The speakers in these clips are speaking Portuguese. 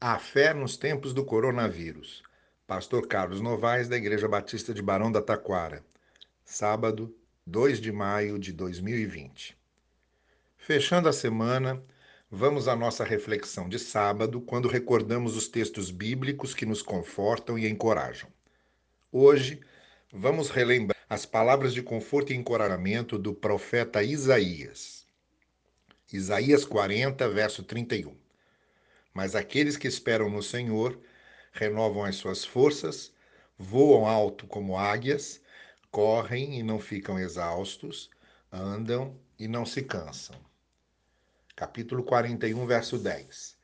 A fé nos tempos do coronavírus. Pastor Carlos Novaes, da Igreja Batista de Barão da Taquara. Sábado, 2 de maio de 2020. Fechando a semana, vamos à nossa reflexão de sábado, quando recordamos os textos bíblicos que nos confortam e encorajam. Hoje, vamos relembrar as palavras de conforto e encorajamento do profeta Isaías. Isaías 40, verso 31. Mas aqueles que esperam no Senhor renovam as suas forças, voam alto como águias, correm e não ficam exaustos, andam e não se cansam. Capítulo 41, verso 10.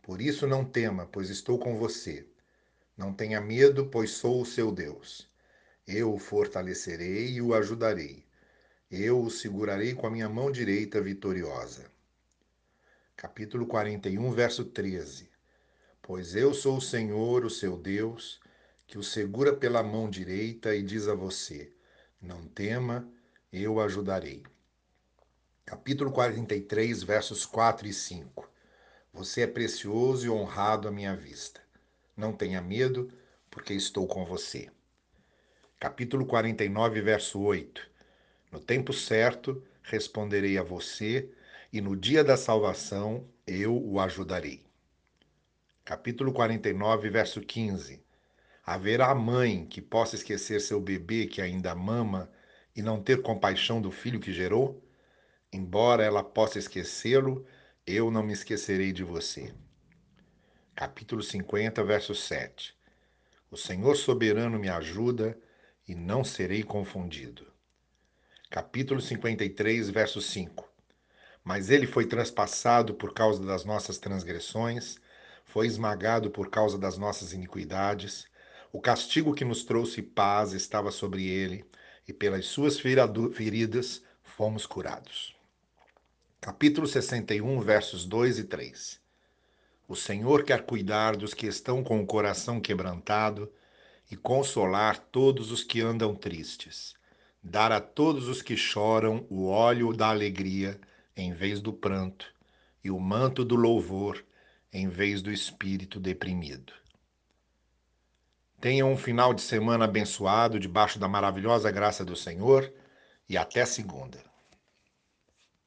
Por isso não tema, pois estou com você. Não tenha medo, pois sou o seu Deus. Eu o fortalecerei e o ajudarei. Eu o segurarei com a minha mão direita vitoriosa. Capítulo 41, verso 13. Pois eu sou o Senhor, o seu Deus, que o segura pela mão direita e diz a você, não tema, eu o ajudarei. Capítulo 43, versos 4 e 5. Você é precioso e honrado à minha vista. Não tenha medo, porque estou com você. Capítulo 49, verso 8. No tempo certo, responderei a você, e no dia da salvação, eu o ajudarei. Capítulo 49, verso 15. Haverá mãe que possa esquecer seu bebê que ainda mama e não ter compaixão do filho que gerou? Embora ela possa esquecê-lo, eu não me esquecerei de você. Capítulo 50, verso 7. O Senhor soberano me ajuda e não serei confundido. Capítulo 53, verso 5. Mas ele foi transpassado por causa das nossas transgressões, foi esmagado por causa das nossas iniquidades. O castigo que nos trouxe paz estava sobre ele, e pelas suas feridas fomos curados. Capítulo 61, versos 2 e 3. O Senhor quer cuidar dos que estão com o coração quebrantado, e consolar todos os que andam tristes, dar a todos os que choram o óleo da alegria em vez do pranto, e o manto do louvor em vez do espírito deprimido. Tenha um final de semana abençoado debaixo da maravilhosa graça do Senhor e até segunda.